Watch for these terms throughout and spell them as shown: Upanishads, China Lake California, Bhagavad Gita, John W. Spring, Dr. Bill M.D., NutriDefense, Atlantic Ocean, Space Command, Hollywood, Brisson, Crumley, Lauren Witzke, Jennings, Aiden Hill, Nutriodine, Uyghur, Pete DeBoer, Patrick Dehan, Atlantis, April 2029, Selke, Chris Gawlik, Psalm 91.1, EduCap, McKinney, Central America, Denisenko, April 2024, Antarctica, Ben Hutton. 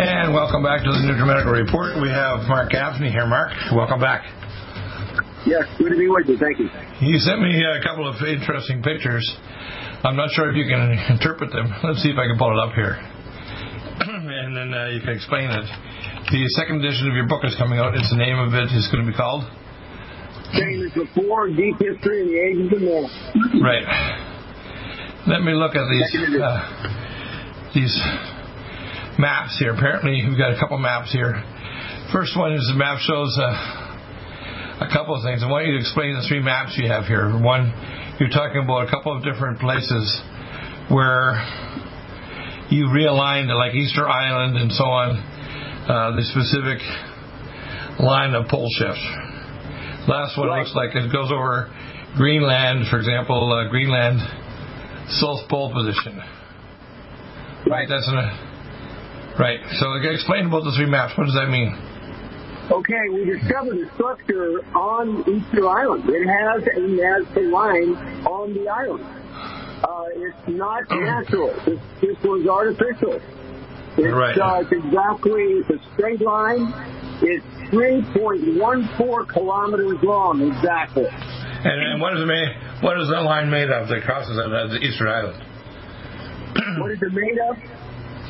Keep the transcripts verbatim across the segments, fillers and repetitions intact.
And welcome back to the NutriMedical Report. We have Mark Gaffney here. Mark, welcome back. Yes, good to be with you. Thank you. You sent me a couple of interesting pictures. I'm not sure if you can interpret them. Let's see if I can pull it up here. And then uh, you can explain it. The second edition of your book is coming out. It's the name of it is going to be called? Same as before, Deep History and the Ages of Man. Right. Let me look at these. Uh, these... maps here. Apparently, we've got a couple maps here. First one is the map shows uh, a couple of things. I want you to explain the three maps you have here. One, you're talking about a couple of different places where you realigned, like Easter Island and so on, uh, the specific line of pole shifts. Last one right. Looks like it goes over Greenland, for example, uh, Greenland South Pole position. Right, that's an. Uh, Right. So explain about the three maps. What does that mean? Okay, we discovered a structure on Easter Island. It has a natural line on the island. Uh, it's not natural. This, this was artificial. It's, right. Uh, it's exactly it's a straight line. It's three point one four kilometers long, exactly. And, and what is it made? What is that line made of that crosses the Easter Island? What is it made of?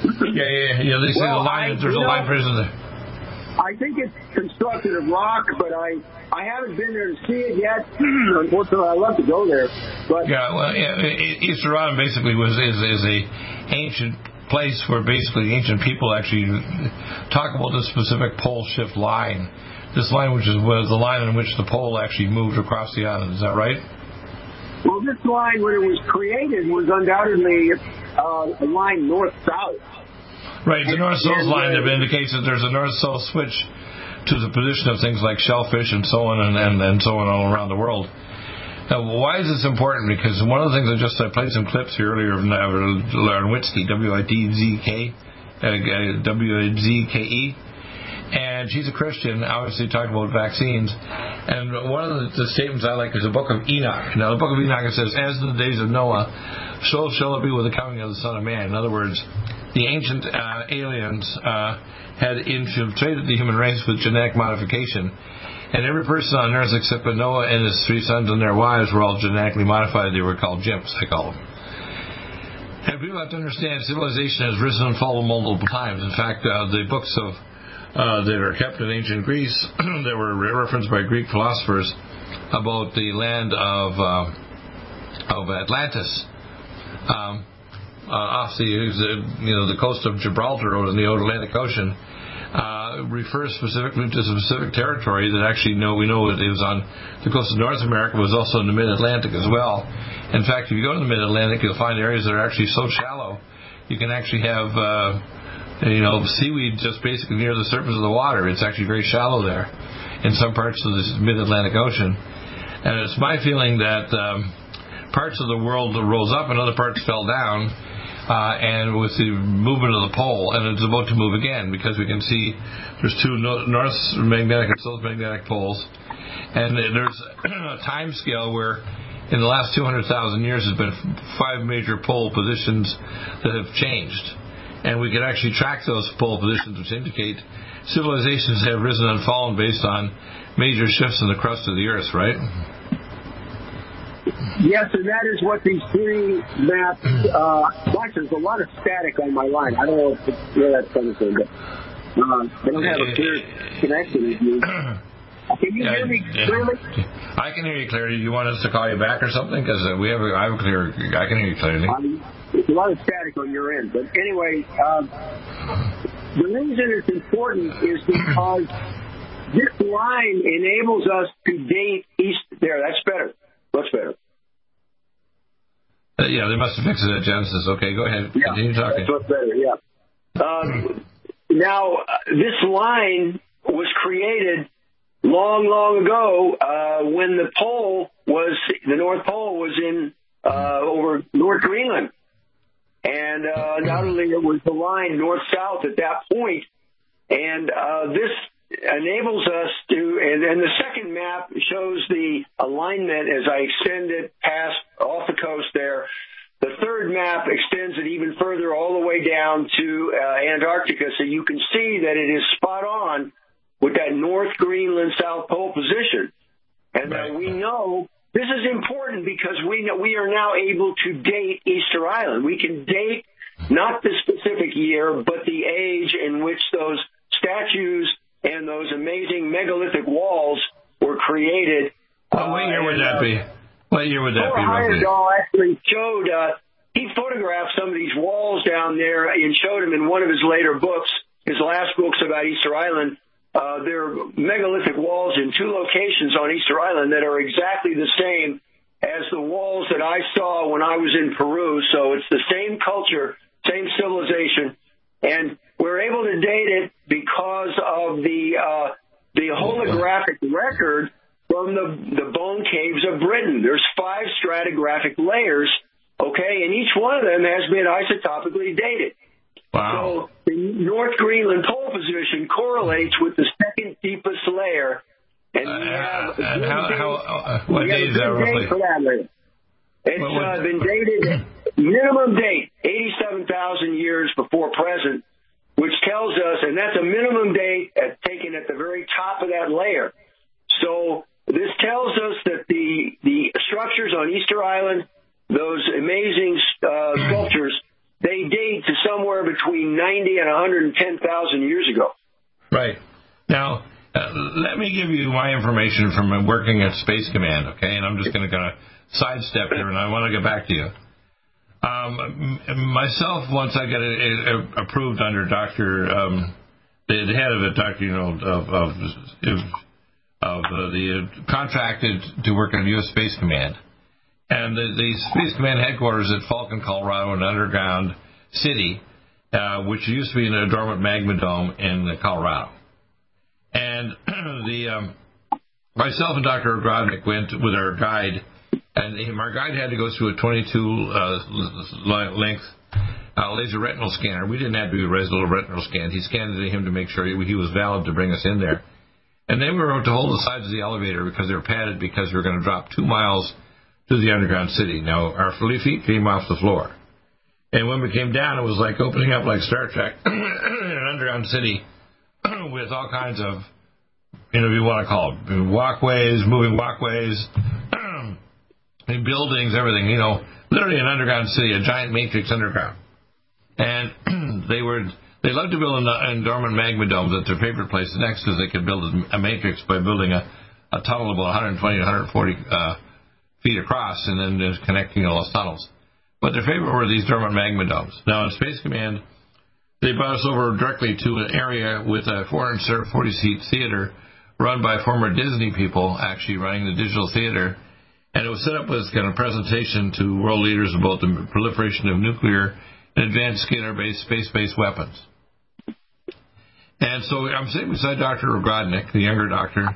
Yeah, yeah, yeah. They see well, the line. I, there's a know, line prison there. I think it's constructed of rock, but I, I haven't been there to see it yet. Unfortunately, I love to go there. But yeah, well, yeah, Easter Island basically was is is a ancient place where basically ancient people actually talk about this specific pole shift line. This line, which is was the line in which the pole actually moved across the island. Is that right? Well, this line, when it was created, was undoubtedly uh, a line north-south. Right, the north-south line that indicates that there's a north-south switch to the position of things like shellfish and so on and, and, and so on all around the world. Now, why is this important? Because one of the things I just I played some clips here earlier of Lauren Witzke, W I T Z K, W I Z K E, and she's a Christian, obviously talking about vaccines. And one of the, the statements I like is the Book of Enoch. Now, the Book of Enoch, it says, as in the days of Noah, so shall it be with the coming of the Son of Man. In other words, the ancient uh, aliens uh, had infiltrated the human race with genetic modification. And every person on earth except for Noah and his three sons and their wives were all genetically modified. They were called G I M Ps, I call them. And people have to understand civilization has risen and fallen multiple times. In fact, uh, the books of Uh, that are kept in ancient Greece that were referenced by Greek philosophers about the land of uh, of Atlantis um, uh, off the you know the coast of Gibraltar over the Atlantic Ocean uh, refers specifically to some specific territory that actually no we know it was on the coast of North America was also in the mid-Atlantic as well. In fact, if you go to the mid-Atlantic, you'll find areas that are actually so shallow you can actually have uh, You know, seaweed just basically near the surface of the water. It's actually very shallow there in some parts of the mid-Atlantic Ocean. And it's my feeling that um, parts of the world rose up and other parts fell down uh, and with the movement of the pole. And it's about to move again because we can see there's two north magnetic and south magnetic poles. And there's a time scale where in the last two hundred thousand years there's been five major pole positions that have changed. And we can actually track those pole positions, which indicate civilizations have risen and fallen based on major shifts in the crust of the Earth, right? Yes, and that is what these three maps... Uh, watch, there's a lot of static on my line. I don't know if where that's coming from, but uh, I don't have a clear connection with you. Can you hear me clearly? I can hear you clearly. Do you want us to call you back or something? Because we have a, I have a clear... I can hear you clearly. Um, There's a lot of static on your end. But anyway, um, the reason it's important is because this line enables us to date Easter. There, that's better. Much better. Uh, yeah, they must have fixed it at Genesis. Okay, go ahead. Yeah, continue talking. That's what's better, yeah. Um, now, uh, this line was created long, long ago uh, when the pole was, the North Pole was in uh, over North Greenland. And uh, not only it was the line north-south at that point, and uh, this enables us to, and, and the second map shows the alignment as I extend it past off the coast there. The third map extends it even further all the way down to uh, Antarctica, so you can see that it is spot on with that North Greenland South Pole position. And that we know this is important because we know we are now able to date Easter Island. We can date not the specific year, but the age in which those statues and those amazing megalithic walls were created. Well, what year uh, would that uh, be? What year would that be? Heyerdahl actually showed, uh, he photographed some of these walls down there and showed them in one of his later books, his last books about Easter Island. Uh, there are megalithic walls in two locations on Easter Island that are exactly the same as the walls that I saw when I was in Peru. So it's the same culture, same civilization, and we're able to date it because of the uh, the holographic record from the, the bone caves of Britain. There's five stratigraphic layers, okay, and each one of them has been isotopically dated. Wow. So the North Greenland pole position correlates with the second deepest layer. And uh, we have uh, and how, how, uh, what date is that roughly? It's well, uh, been dated, minimum date, eighty-seven thousand years before present, which tells us, and that's a minimum date at, taken at the very top of that layer. So this tells us that the the structures on Easter Island, those amazing uh, sculptures, they date to somewhere between ninety and one hundred ten thousand years ago. Right. Now, uh, let me give you my information from working at Space Command, okay? And I'm just going to kind of sidestep here, and I want to get back to you. Um, myself, once I got it, it approved under Doctor, um, the head of it, Doctor, you know, of... of, of of uh, the uh, contracted to work on U S Space Command. And the, the Space Command headquarters at Falcon, Colorado, an underground city, uh, which used to be in a dormant magma dome in Colorado. And the um, myself and Doctor Ogrodnik went with our guide, and our guide had to go through a twenty-two-length uh, uh, laser retinal scanner. We didn't have to do a retinal scan. He scanned it to him to make sure he, he was valid to bring us in there. And then we were to hold the sides of the elevator because they were padded because we were going to drop two miles to the underground city. Now, our feet came off the floor. And when we came down, it was like opening up like Star Trek in an underground city with all kinds of, you know, you want to call it, walkways, moving walkways, and buildings, everything, you know, literally an underground city, a giant matrix underground. And they were... They love to build in dormant magma domes at their favorite place. The next is they could build a matrix by building a, a tunnel about one hundred twenty to one hundred forty uh, feet across and then just connecting all those tunnels. But their favorite were these dormant magma domes. Now, in Space Command, they brought us over directly to an area with a four hundred forty-seat theater run by former Disney people, actually running the digital theater. And it was set up as kind of presentation to world leaders about the proliferation of nuclear and advanced scanner-based space-based weapons. And so I'm sitting beside Doctor Ogrodnik, the younger doctor,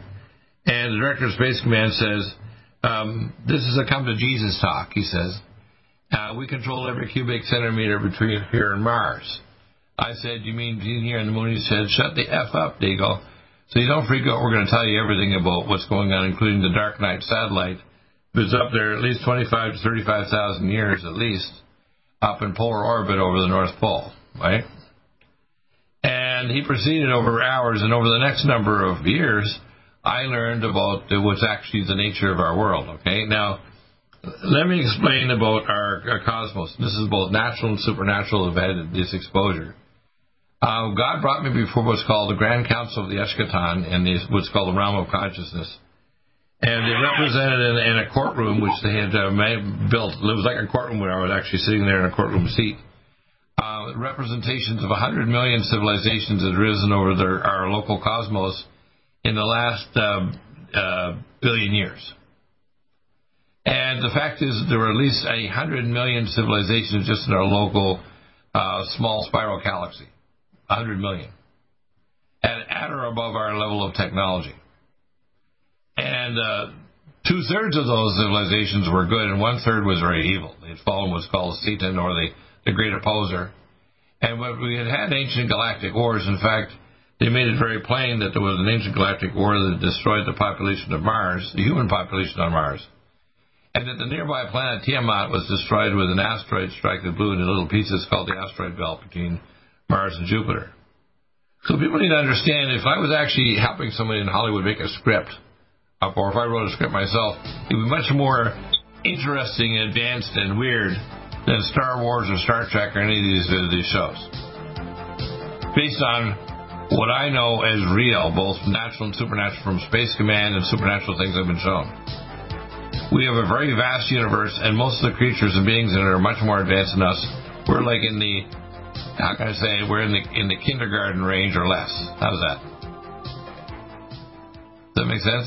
and the director of Space Command says, um, this is a come-to-Jesus talk, he says. Uh, we control every cubic centimeter between here and Mars. I said, you mean between here and the moon? He said, shut the F up, Deagle. So you don't freak out. We're going to tell you everything about what's going on, including the Dark Knight satellite. It's up there at least twenty-five to thirty-five thousand years at least, up in polar orbit over the North Pole, right? And he proceeded over hours, and over the next number of years, I learned about what's actually the nature of our world, okay? Now, let me explain about our, our cosmos. This is both natural and supernatural event, this exposure. Uh, God brought me before what's called the Grand Council of the Eschaton and the, what's called the Realm of Consciousness. And they represented in, in a courtroom, which they had uh, made, built. It was like a courtroom where I was actually sitting there in a courtroom seat. Uh, representations of one hundred million civilizations had risen over their, our local cosmos in the last uh, uh, billion years. And the fact is there are at least a hundred million civilizations just in our local uh, small spiral galaxy, a hundred million, and at or above our level of technology. And uh, two-thirds of those civilizations were good, and one-third was very evil. They had fallen what's called Satan, or the, the great opposer. And what we had had ancient galactic wars. In fact, they made it very plain that there was an ancient galactic war that destroyed the population of Mars, the human population on Mars, and that the nearby planet Tiamat was destroyed with an asteroid strike that blew into little pieces called the asteroid belt between Mars and Jupiter. So people need to understand, if I was actually helping somebody in Hollywood make a script, or if I wrote a script myself, it would be much more interesting, advanced, and weird than Star Wars or Star Trek or any of these, uh, these shows. Based on what I know as real, both natural and supernatural, from Space Command and supernatural things I've been shown. We have a very vast universe, and most of the creatures and beings in it are much more advanced than us. We're like in the, how can I say, we're in the in the kindergarten range or less. How's that? Does that make sense?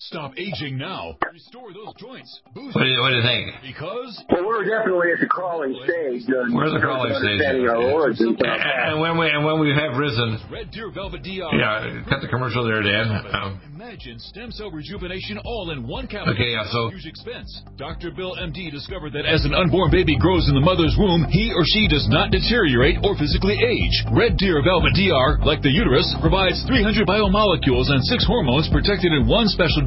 Stop aging now. Restore those joints. Boost. What do you, what do you think? Because well, we're definitely at the crawling stage. Uh, we're the crawling stage. Our origins. And, and when we and when we have risen. Red Deer Velvet D R. Yeah, cut the commercial there, Dan. Um, Imagine stem cell rejuvenation all in one capsule. Okay, yeah. So huge expense. Doctor Bill M D discovered that as an unborn baby grows in the mother's womb, he or she does not deteriorate or physically age. Red Deer Velvet D R, like the uterus, provides three hundred biomolecules and six hormones protected in one special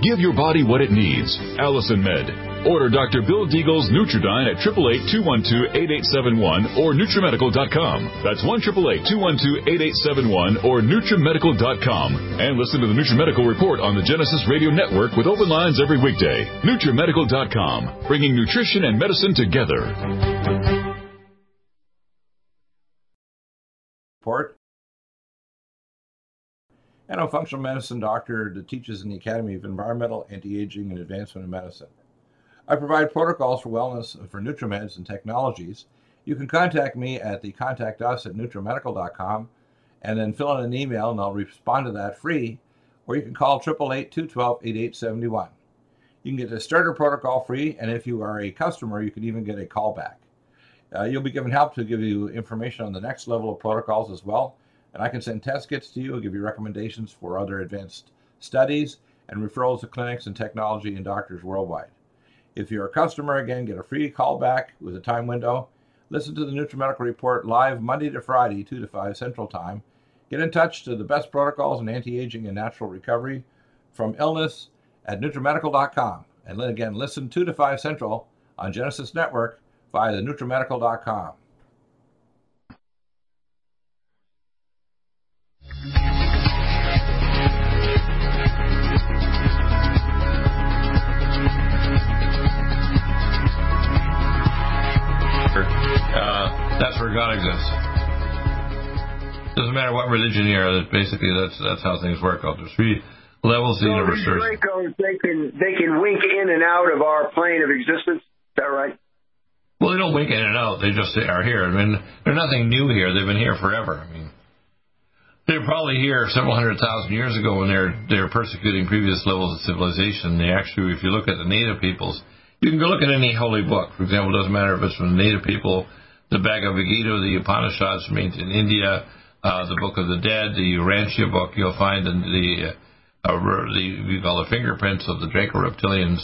Give your body what it needs. Allicin Med. Order Doctor Bill Deagle's Nutridyne at eight eight eight, two one two, eight eight seven one or Nutri Medical dot com. That's one, eight eight eight, two one two, eight eight seven one or Nutri Medical dot com. And listen to the NutriMedical Report on the Genesis Radio Network with open lines every weekday. Nutri Medical dot com, bringing nutrition and medicine together. Report. And a functional medicine doctor that teaches in the Academy of Environmental Anti-Aging and Advancement of Medicine. I provide protocols for wellness for NutriMeds and technologies. You can contact me at the contact us at Nutri Medical dot com and then fill in an email and I'll respond to that free, or you can call eight eight eight, two one two, eight eight seven one. You can get the starter protocol free, and if you are a customer, you can even get a callback. Uh, you'll be given help to give you information on the next level of protocols as well, and I can send test kits to you and give you recommendations for other advanced studies and referrals to clinics and technology and doctors worldwide. If you're a customer, again, get a free call back with a time window. Listen to the NutriMedical Report live Monday to Friday, two to five Central Time. Get in touch to the best protocols in anti-aging and natural recovery from illness at Nutri Medical dot com. And then again, listen two to five Central on Genesis Network via the Nutri Medical dot com. Uh, that's where God exists. Doesn't matter what religion you are. That basically, that's that's how things work. There's three levels of the universe. So these Dracos, they can they can wink in and out of our plane of existence. Is that right? Well, they don't wink in and out. They just they are here. I mean, they're nothing new here. They've been here forever. I mean, they're probably here several hundred thousand years ago when they're they're persecuting previous levels of civilization. They actually, if you look at the native peoples. You can go look at any holy book. For example, it doesn't matter if it's from the native people, the Bhagavad Gita, the Upanishads from ancient India, uh, the Book of the Dead, the Urantia book. You'll find in the, uh, the we call the fingerprints of the Draco reptilians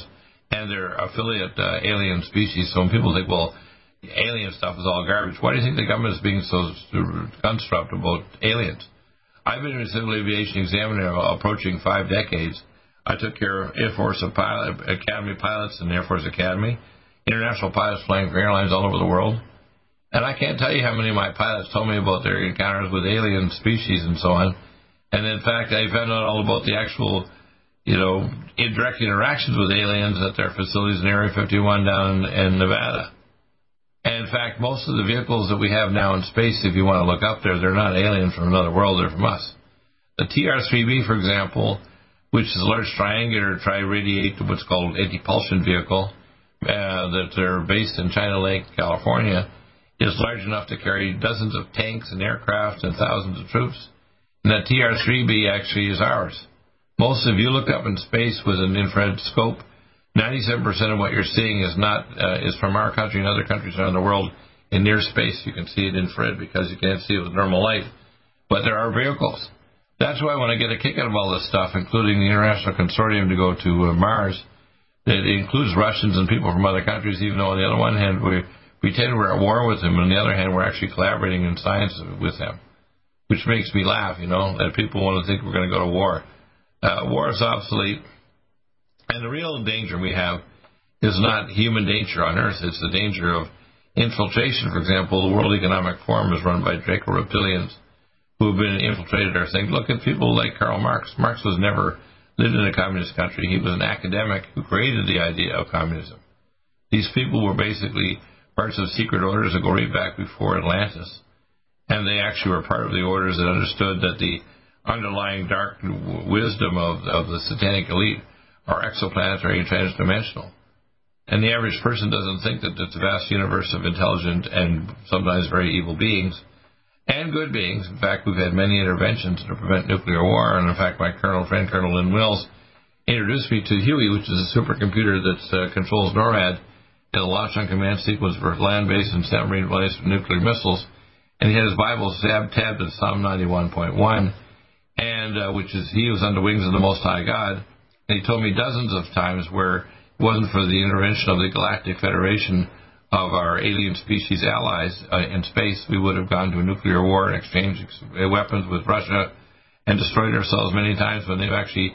and their affiliate uh, alien species. So when people think, well, alien stuff is all garbage, why do you think the government is being so constructive about aliens? I've been in the Civil Aviation Examiner approaching five decades. I took care of Air Force Pilot, Academy pilots and Air Force Academy, international pilots flying for airlines all over the world. And I can't tell you how many of my pilots told me about their encounters with alien species and so on. And in fact, I found out all about the actual, you know, indirect interactions with aliens at their facilities in Area fifty-one down in Nevada. And in fact, most of the vehicles that we have now in space, if you want to look up there, they're not aliens from another world, they're from us. The T R three B, for example, which is a large triangular tri-radiate, what's called a propulsion vehicle, uh, that are based in China Lake, California, is large enough to carry dozens of tanks and aircraft and thousands of troops. And that T R three B actually is ours. Most of you look up in space with an infrared scope, ninety-seven percent of what you're seeing is not uh, is from our country and other countries around the world. In near space, you can see it infrared because you can't see it with normal light. But there are vehicles. That's why when I get a kick out of all this stuff, including the International Consortium to go to uh, Mars, it includes Russians and people from other countries, even though on the other one hand, we pretend we're at war with them, and on the other hand, we're actually collaborating in science with them, which makes me laugh, you know, that people want to think we're going to go to war. Uh, war is obsolete. And the real danger we have is not human danger on Earth. It's the danger of infiltration. For example, the World Economic Forum is run by Draco reptilians who have been infiltrated our thing. Look at people like Karl Marx. Marx was never lived in a communist country. He was an academic who created the idea of communism. These people were basically parts of secret orders that go right back before Atlantis. And they actually were part of the orders that understood that the underlying dark wisdom of, of the satanic elite are exoplanetary and transdimensional. And the average person doesn't think that it's a vast universe of intelligent and sometimes very evil beings and good beings. In fact, we've had many interventions to prevent nuclear war. And in fact, my colonel friend, Colonel Lynn Wills, introduced me to Huey, which is a supercomputer that uh, controls NORAD and the launch on command sequence for land-based and submarine blast nuclear missiles. And he had his Bible tab tabbed in Psalm ninety-one point one, and uh, which is, he was under wings of the Most High God. And he told me dozens of times where it wasn't for the intervention of the Galactic Federation of our alien species allies uh, in space, we would have gone to a nuclear war and exchanged weapons with Russia and destroyed ourselves many times when they've actually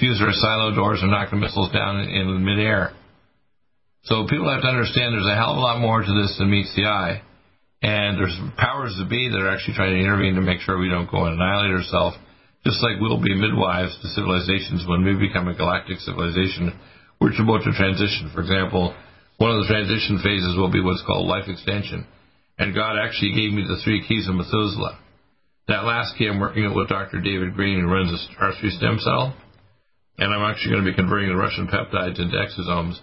fused our silo doors and knocked the missiles down in midair. So people have to understand there's a hell of a lot more to this than meets the eye. And there's powers that be that are actually trying to intervene to make sure we don't go and annihilate ourselves. Just like we'll be midwives to civilizations when we become a galactic civilization, which are about to transition. For example, one of the transition phases will be what's called life extension. And God actually gave me the three keys of Methuselah. That last key I'm working out with Doctor David Green, who runs the R three stem cell. And I'm actually going to be converting the Russian peptides into exosomes.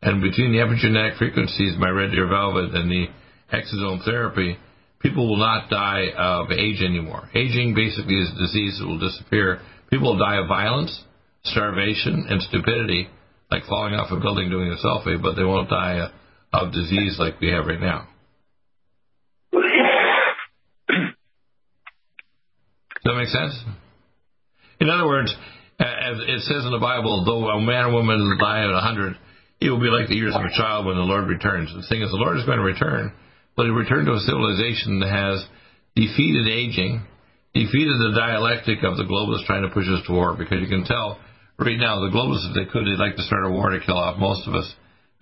And between the epigenetic frequencies, my Red Deer Velvet, and the exosome therapy, people will not die of age anymore. Aging basically is a disease that will disappear. People will die of violence, starvation, and stupidity, like falling off a building doing a selfie, but they won't die of disease like we have right now. Does that make sense? In other words, as it says in the Bible, though a man or woman die at a hundred, he will be like the years of a child when the Lord returns. The thing is, the Lord is going to return, but it returned to a civilization that has defeated aging, defeated the dialectic of the globalists trying to push us to war, because you can tell right now the globalists, if they could, they'd like to start a war to kill off most of us,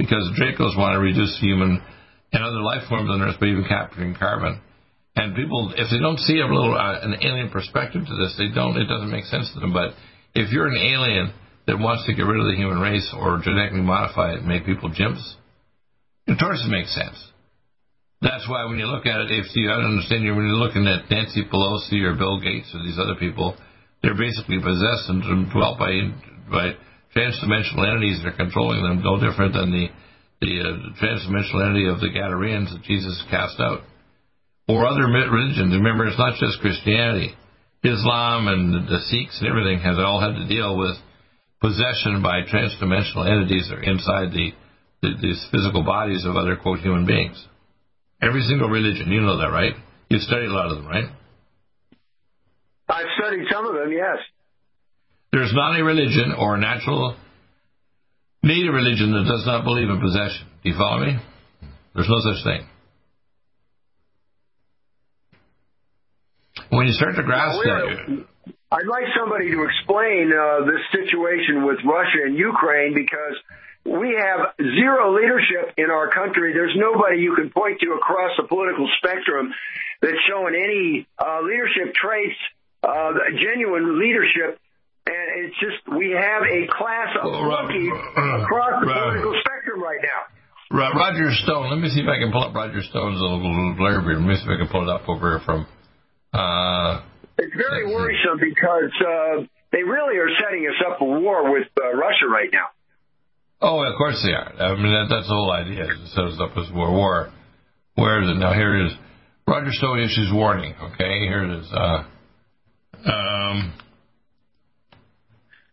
because Dracos want to reduce human and other life forms on Earth by even capturing carbon. And people, if they don't see a little uh, an alien perspective to this, they don't. It doesn't make sense to them. But if you're an alien that wants to get rid of the human race or genetically modify it and make people chimps, it doesn't make sense. That's why when you look at it, if you don't understand, you're when you're looking at Nancy Pelosi or Bill Gates or these other people, they're basically possessed and dwelt by by transdimensional entities that are controlling them, no different than the the uh, transdimensional entity of the Gadareans that Jesus cast out, or other religions. Remember, it's not just Christianity. Islam and the Sikhs and everything has all had to deal with possession by transdimensional entities that are inside the, the these physical bodies of other quote human beings. Every single religion, you know that, right? You've studied a lot of them, right? I've studied some of them, yes. There's not a religion or natural need a religion that does not believe in possession. Do you follow me? There's no such thing. When you start to grasp that... I'd like somebody to explain uh, this situation with Russia and Ukraine, because we have zero leadership in our country. There's nobody you can point to across the political spectrum that's showing any uh, leadership traits, uh, genuine leadership. And it's just, we have a class of well, monkeys uh, across the Robert, political spectrum right now. Roger Stone, let me see if I can pull up Roger Stone's little blurb here. Let me see if I can pull it up over here from... Uh, It's very worrisome because uh, they really are setting us up for war with uh, Russia right now. Oh, of course they are. I mean, that, that's the whole idea. It set us up as war. War. Where is it? Now, here it is. Roger Stone issues warning. Okay, here it is. Uh, um,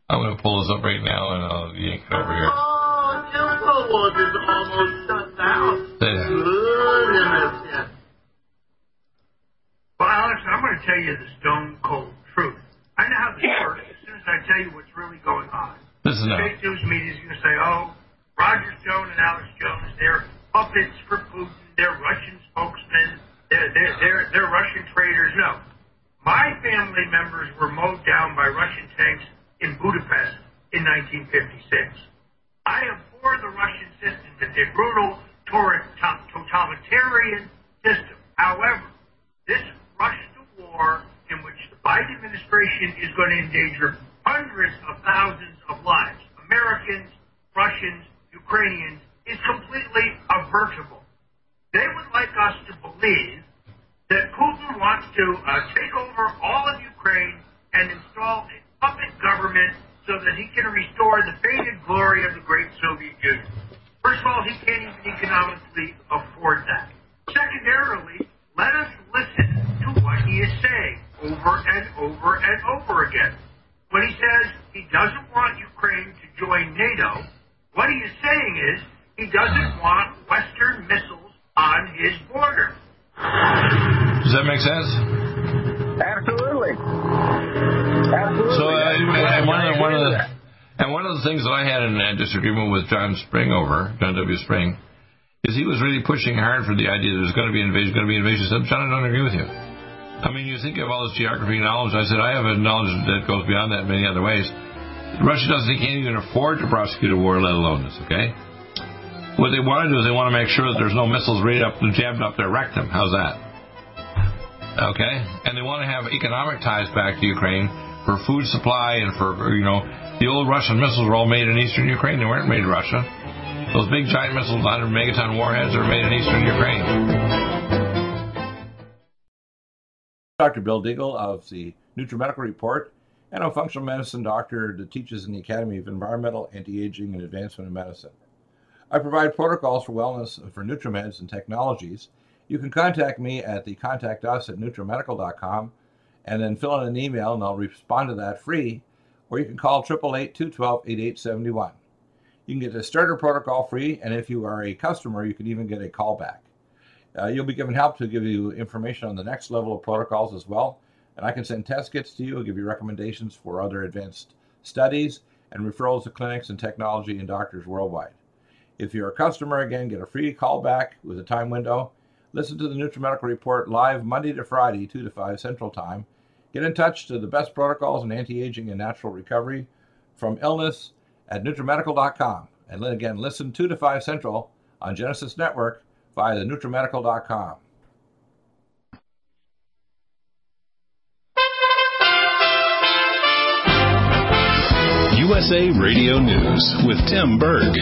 I'm going to pull this up right now, and I'll yank it over here. Oh, Chemical Wars is almost shut down. Goodness, yes. Well, Alex, I'm going to tell you the stone cold truth. I know how this works. As soon as I tell you what's really going on, this is the fake news media is going to say, oh, Roger Stone and Alex Jones, they're puppets for Putin. They're Russian spokesmen. They're, they're, they're, they're Russian traitors. No. My family members were mowed down by Russian tanks in Budapest in nineteen fifty-six. I abhor the Russian system. It's a brutal, totalitarian system. However, this rush to war in which the Biden administration is going to endanger hundreds of thousands of lives, Americans, Russians, Ukrainians, is completely avertable. They would like us to believe that Putin wants to uh, take over all of Ukraine and install a puppet government so that he can restore the faded glory of the great Soviet Union. First of all, he can't even economically afford that. Secondarily, let us listen to what he is saying over and over and over again. When he says he doesn't want Ukraine to join NATO, what he is saying is he doesn't want Western missiles on his border. Does that make sense? Absolutely. Absolutely. So, uh, and, one of the, one of the, and one of the things that I had in a disagreement with John Spring over, John W. Spring, is he was really pushing hard for the idea that there's going to be invasion, going to be invasion. So, John, I don't agree with you. I mean, you think of all this geography knowledge. I said, I have a knowledge that goes beyond that in many other ways. Russia doesn't they can't even afford to prosecute a war, let alone this, okay? What they want to do is they want to make sure that there's no missiles right up and jammed up their rectum. How's that? Okay? And they want to have economic ties back to Ukraine for food supply and for, you know, the old Russian missiles were all made in eastern Ukraine. They weren't made in Russia. Those big giant missiles, one hundred megaton warheads, are made in eastern Ukraine. Doctor Bill Deagle of the NutriMedical Report, and a functional medicine doctor that teaches in the Academy of Environmental Anti-Aging and Advancement of Medicine. I provide protocols for wellness for NutriMeds and technologies. You can contact me at the contact us at NutriMedical dot com, and then fill in an email, and I'll respond to that free, or you can call eight eight eight, two one two, eight eight seven one. You can get the starter protocol free, and if you are a customer, you can even get a callback. Uh, you'll be given help to give you information on the next level of protocols as well, and I can send test kits to you and give you recommendations for other advanced studies and referrals to clinics and technology and doctors worldwide. If you're a customer, again, get a free callback with a time window. Listen to the NutriMedical Report live Monday to Friday, two to five Central Time. Get in touch to the best protocols in anti-aging and natural recovery from illness at NutriMedical dot com, and then again listen two to five Central on Genesis Network via the NutriMedical dot com. U S A Radio News with Tim Berg.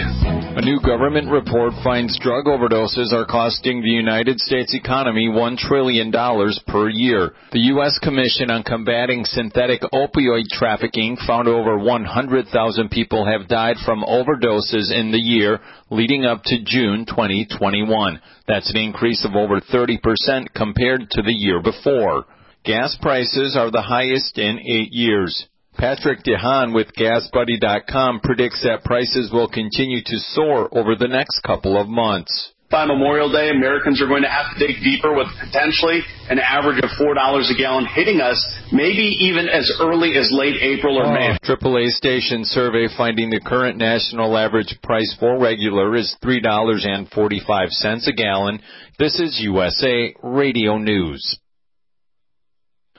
A new government report finds drug overdoses are costing the United States economy one trillion dollars per year. The U S Commission on Combating Synthetic Opioid Trafficking found over one hundred thousand people have died from overdoses in the year leading up to June twenty twenty-one. That's an increase of over thirty percent compared to the year before. Gas prices are the highest in eight years. Patrick Dehan with Gas Buddy dot com predicts that prices will continue to soar over the next couple of months. By Memorial Day, Americans are going to have to dig deeper with potentially an average of four dollars a gallon hitting us, maybe even as early as late April or oh, May. triple A station survey finding the current national average price for regular is three dollars and forty-five cents a gallon. This is U S A Radio News.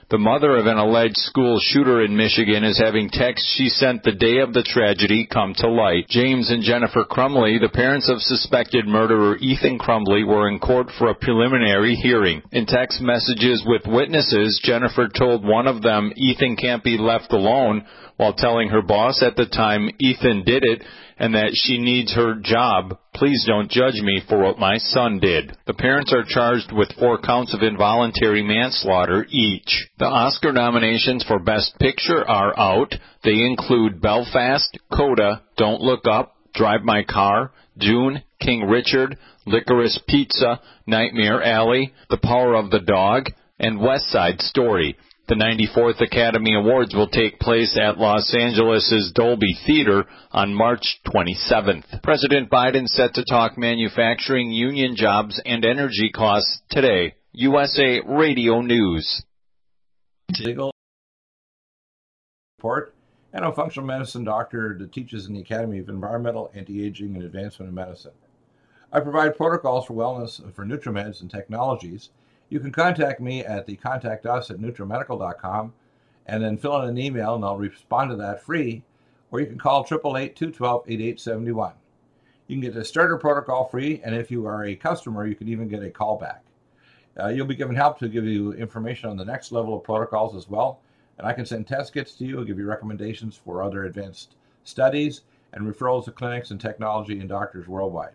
The mother of an alleged school shooter in Michigan is having texts she sent the day of the tragedy come to light. James and Jennifer Crumley, the parents of suspected murderer Ethan Crumley, were in court for a preliminary hearing. In text messages with witnesses, Jennifer told one of them Ethan can't be left alone, while telling her boss at the time Ethan did it and that she needs her job. Please don't judge me for what my son did. The parents are charged with four counts of involuntary manslaughter each. The Oscar nominations for Best Picture are out. They include Belfast, Coda, Don't Look Up, Drive My Car, Dune, King Richard, Licorice Pizza, Nightmare Alley, The Power of the Dog, and West Side Story. The ninety-fourth Academy Awards will take place at Los Angeles' Dolby Theater on March twenty-seventh. President Biden set to talk manufacturing union jobs and energy costs today. U S A Radio News. Report, and a functional medicine doctor that teaches in the Academy of Environmental Anti-Aging and Advancement of Medicine. I provide protocols for wellness for NutriMeds and technologies. You can contact me at the contact us at NutriMedical dot com and then fill in an email and I'll respond to that free, or you can call eight eight eight, two one two, eight eight seven one. You can get a starter protocol free, and if you are a customer, you can even get a callback. Uh, you'll be given help to give you information on the next level of protocols as well, and I can send test kits to you and give you recommendations for other advanced studies and referrals to clinics and technology and doctors worldwide.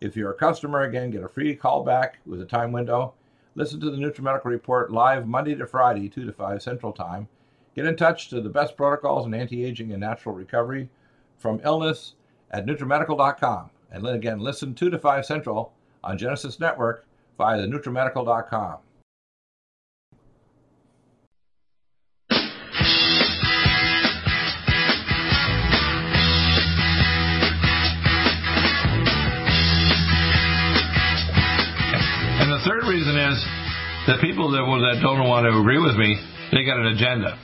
If you're a customer, again, get a free callback with a time window. Listen to the NutriMedical Report live Monday to Friday, two to five Central Time. Get in touch to the best protocols in anti-aging and natural recovery from illness at NutriMedical dot com. And then again, listen two to five Central on Genesis Network via the NutriMedical dot com. The third reason is that people that, well, that don't want to agree with me, they got an agenda.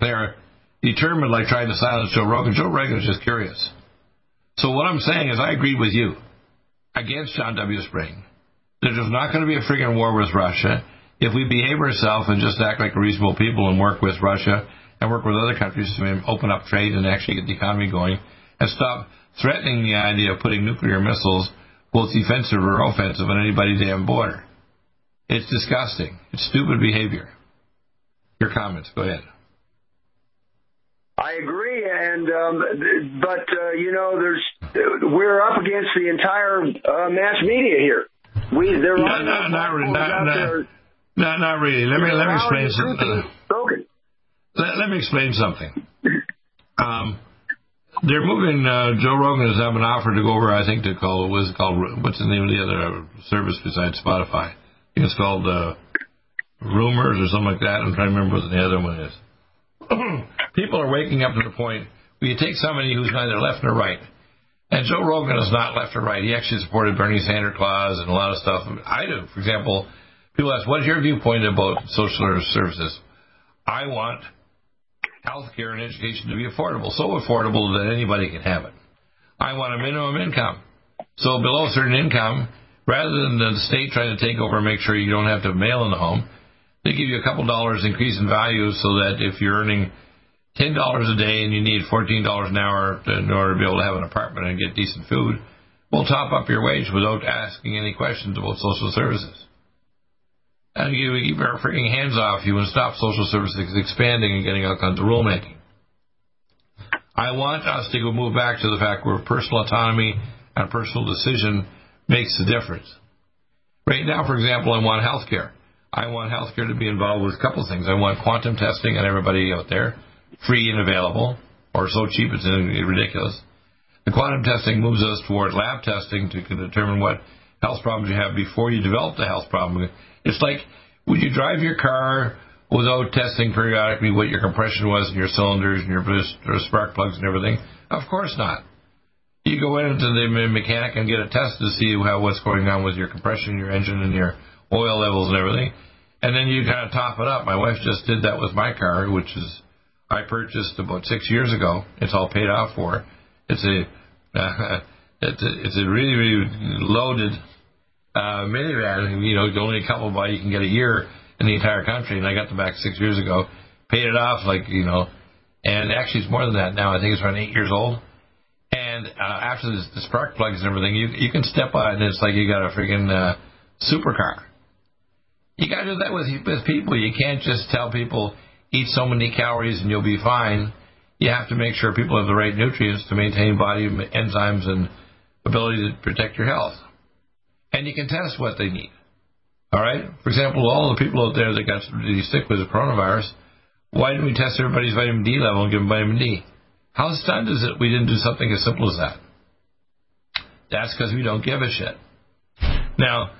They're determined, like trying to silence Joe Rogan. Joe Rogan is just curious. So what I'm saying is I agree with you against John W. Spring. There's just not going to be a freaking war with Russia if we behave ourselves and just act like reasonable people and work with Russia and work with other countries to open up trade and actually get the economy going and stop threatening the idea of putting nuclear missiles, both defensive or offensive, on anybody's damn border. It's disgusting. It's stupid behavior. Your comments. Go ahead. I agree, and um, but uh, you know, there's we're up against the entire uh, mass media here. We there no, are no, not really, not, not, there. No, not really. Let me let me explain something. Broken. Let, let me explain something. Um. They're moving. Uh, Joe Rogan has been offered to go over, I think, to call, what's it called? What's the name of the other service besides Spotify? I think it's called uh, Rumors or something like that. I'm trying to remember what the other one is. People are waking up to the point where you take somebody who's neither left nor right. And Joe Rogan is not left or right. He actually supported Bernie Sanders Claus and a lot of stuff. I do. For example, people ask, what is your viewpoint about social services? I want health care and education to be affordable, so affordable that anybody can have it. I want a minimum income. So below a certain income, rather than the state trying to take over and make sure you don't have to mail in the home, they give you a couple dollars increase in value so that if you're earning ten dollars a day and you need fourteen dollars an hour to, in order to be able to have an apartment and get decent food, we'll top up your wage without asking any questions about social services. And you keep our freaking hands off you and stop social services expanding and getting out onto rulemaking. I want us to go move back to the fact where personal autonomy and personal decision makes the difference. Right now, for example, I want health care. I want health care to be involved with a couple of things. I want quantum testing on everybody out there, free and available, or so cheap it's ridiculous. The quantum testing moves us toward lab testing to determine what health problems you have before you develop the health problem. It's like, would you drive your car without testing periodically what your compression was and your cylinders and your spark plugs and everything? Of course not. you go into the mechanic and get a test to see how what's going on with your compression, your engine, and your oil levels and everything. And then you kind of top it up. My wife just did that with my car, which is I purchased about six years ago. It's all paid off for. It's a uh, it's a, it's a really, really loaded uh, minivan. You know, only a couple buy you can get a year in the entire country. And I got the back six years ago, paid it off like, you know. And actually, it's more than that now. I think it's around eight years old. And uh, after this, the spark plugs and everything, you you can step on it, and it's like you got a freaking uh, supercar. You got to do that with, with people. You can't just tell people, eat so many calories and you'll be fine. You have to make sure people have the right nutrients to maintain body enzymes and ability to protect your health. And you can test what they need. All right? For example, all the people out there that got sick with the coronavirus, why didn't we test everybody's vitamin D level and give them vitamin D? How stunned is it we didn't do something as simple as that? That's because we don't give a shit. Now,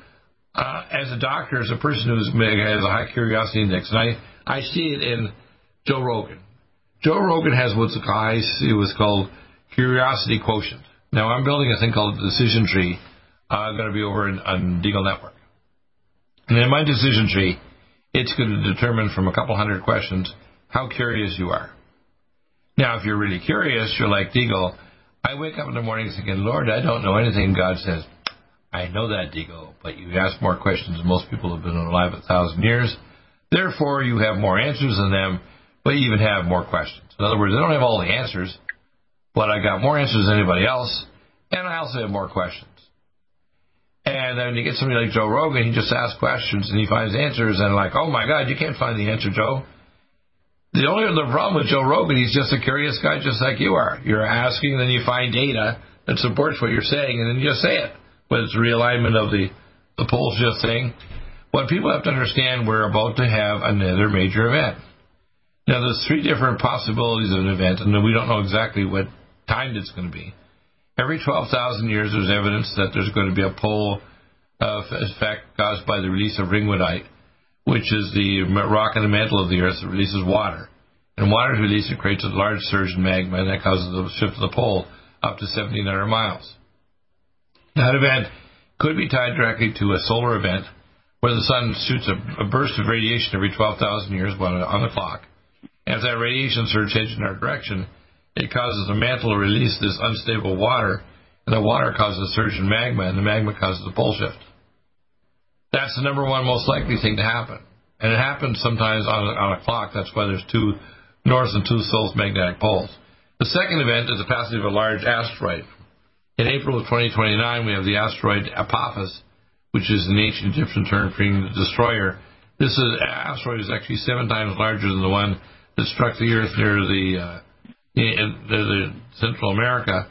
Uh, as a doctor, as a person who has a high curiosity index, and I, I see it in Joe Rogan. Joe Rogan has what's called curiosity quotient. Now, I'm building a thing called a decision tree. I'm going to be over in, on Deagle Network. And in my decision tree, it's going to determine from a couple hundred questions how curious you are. Now, if you're really curious, you're like Deagle. I wake up in the morning thinking, Lord, I don't know anything. God says, I know that, Deagle, but you ask more questions than most people have been alive a thousand years. Therefore, you have more answers than them, but you even have more questions. In other words, I don't have all the answers, but I got more answers than anybody else, and I also have more questions. And then you get somebody like Joe Rogan, he just asks questions, and he finds answers, and like, oh, my God, you can't find the answer, Joe. The only other problem with Joe Rogan, he's just a curious guy just like you are. You're asking, then you find data that supports what you're saying, and then you just say it. Whether it's realignment of the, the polls just thing, what people have to understand, we're about to have another major event. Now, there's three different possibilities of an event, and we don't know exactly what time it's going to be. Every twelve thousand years, there's evidence that there's going to be a pole uh, effect caused by the release of ringwoodite, which is the rock in the mantle of the Earth that releases water. And water is released, it creates a large surge in magma, and that causes the shift of the pole up to seventeen hundred miles. That event could be tied directly to a solar event where the sun shoots a, a burst of radiation every twelve thousand years on the clock. As that radiation surge heads in our direction, it causes the mantle to release this unstable water, and the water causes a surge in magma, and the magma causes a pole shift. That's the number one most likely thing to happen. And it happens sometimes on a, on a clock. That's why there's two north and two south magnetic poles. The second event is the passage of a large asteroid. In April of twenty twenty-nine, we have the asteroid Apophis, which is an ancient Egyptian term for the destroyer. This is, asteroid is actually seven times larger than the one that struck the Earth near the, uh, in, the, the Central America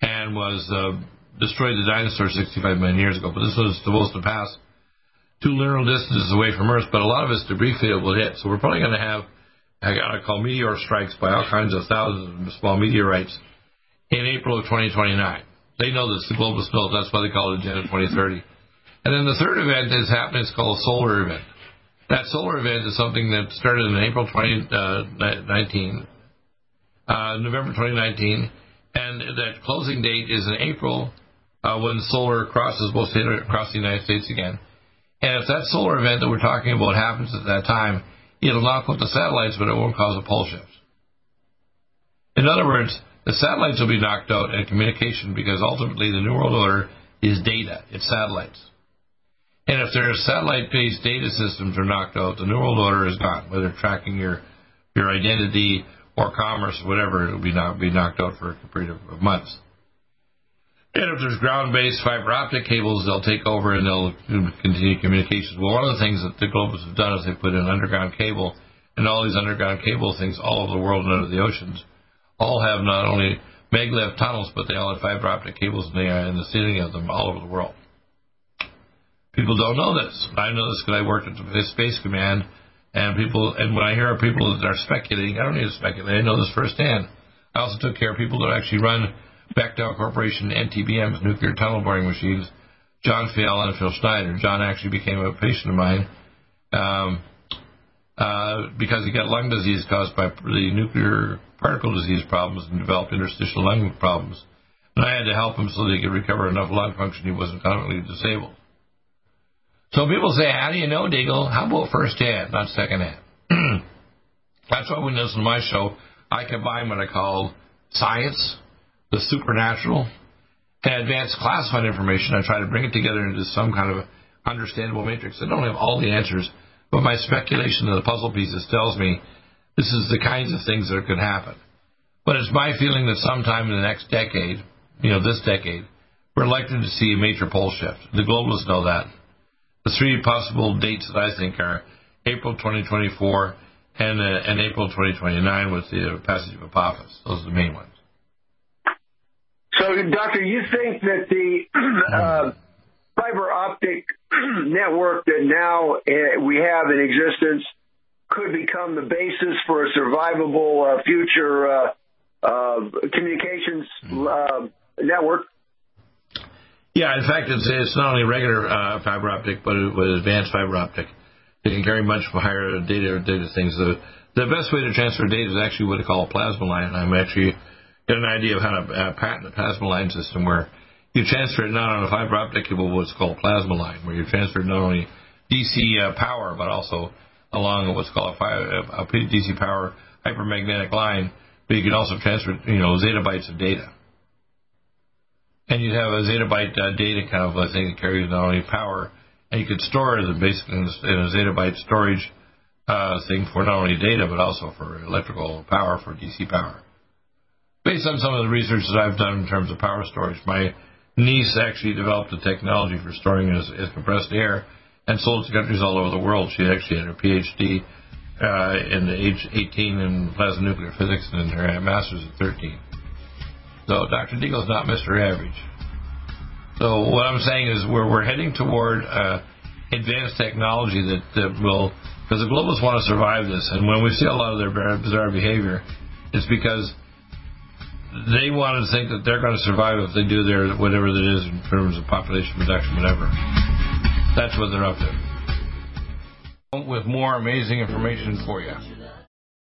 and was uh, destroyed the dinosaurs sixty-five million years ago. But this was supposed to pass two lunar distances away from Earth, but a lot of its debris field will hit. So we're probably going to have, I gotta call meteor strikes by all kinds of thousands of small meteorites in April of twenty twenty-nine. They know this. The globe is built. That's why they call it Agenda twenty thirty. And then the third event is happening. It's called a solar event. That solar event is something that started in April twenty nineteen, uh, November twenty nineteen, and that closing date is in April uh, when solar crosses both across the United States again. And if that solar event that we're talking about happens at that time, it'll knock out the satellites, but it won't cause a pole shift. In other words, the satellites will be knocked out in communication because ultimately the New World Order is data. It's satellites. And if their satellite-based data systems are knocked out, the New World Order is gone, whether tracking your your identity or commerce, whatever, it will be, not, be knocked out for a period of months. And if there's ground-based fiber optic cables, they'll take over and they'll continue communications. Well, one of the things that the globalists have done is they put in underground cable, and all these underground cable things all over the world and under the oceans all have not only maglev tunnels, but they all have fiber optic cables, and they are in the ceiling of them all over the world. People don't know this. I know this because I worked at the Space Command, and people. And when I hear people that are speculating, I don't need to speculate. I know this firsthand. I also took care of people that actually run Bechtel Corporation, N T B M's nuclear tunnel boring machines, John Fiel and Phil Schneider. John actually became a patient of mine um, uh, because he got lung disease caused by the nuclear particle disease problems and developed interstitial lung problems. And I had to help him so that he could recover enough lung function he wasn't chronically disabled. So people say, how do you know, Deagle? How about firsthand, not secondhand? That's why when you listen to my show, I combine what I call science, the supernatural, and advanced classified information. I try to bring it together into some kind of understandable matrix. I don't have all the answers, but my speculation of the puzzle pieces tells me this is the kinds of things that could happen. But it's my feeling that sometime in the next decade, you know, this decade, we're likely to see a major pole shift. The globalists know that. The three possible dates that I think are April twenty twenty-four and, uh, and April twenty twenty-nine with the passage of Apophis. Those are the main ones. So, Doctor, you think that the uh, fiber optic network that now uh, we have in existence could become the basis for a survivable uh, future uh, uh, communications uh, network? Yeah, in fact, it's, it's not only regular uh, fiber optic, but it was advanced fiber optic. It can carry much higher data data things. The, the best way to transfer data is actually what I call a plasma line. I'm actually got an idea of how to uh, patent a plasma line system where you transfer it not on a fiber optic cable, what's called plasma line, where you transfer not only D C uh, power, but also along what's called a, a D C power hypermagnetic line, but you can also transfer, you know, zettabytes of data. And you'd have a zettabyte uh, data kind of a thing that carries not only power, and you could store it basically in a zettabyte storage uh, thing for not only data, but also for electrical power, for D C power. Based on some of the research that I've done in terms of power storage, my niece actually developed a technology for storing as, as compressed air, and sold to countries all over the world. She actually had her P H D uh, in the age eighteen in plasma nuclear physics and her master's at thirteen. So Doctor Deagle's not Mister Average. So what I'm saying is we're, we're heading toward uh, advanced technology that, that will, because the globalists want to survive this. And when we see a lot of their bizarre behavior, it's because they want to think that they're going to survive if they do their whatever that is in terms of population reduction, whatever. That's what they're up to. With more amazing information for you.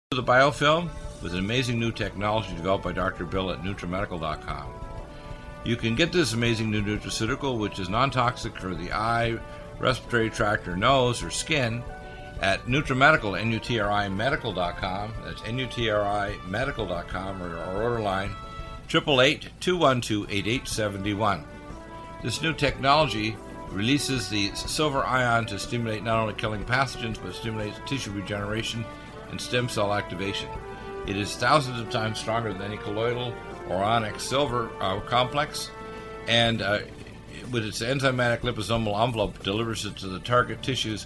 The biofilm with an amazing new technology developed by Doctor Bill at Nutri Medical dot com. You can get this amazing new nutraceutical, which is non-toxic for the eye, respiratory tract, or nose, or skin, at NutriMedical, N U T R I Medical dot com. That's N U T R I Medical dot com, or our order line, eight eight eight, two one two, eight eight seven one. This new technology releases the silver ion to stimulate not only killing pathogens, but stimulates tissue regeneration and stem cell activation. It is thousands of times stronger than any colloidal or ionic silver uh, complex, and uh, with its enzymatic liposomal envelope, delivers it to the target tissues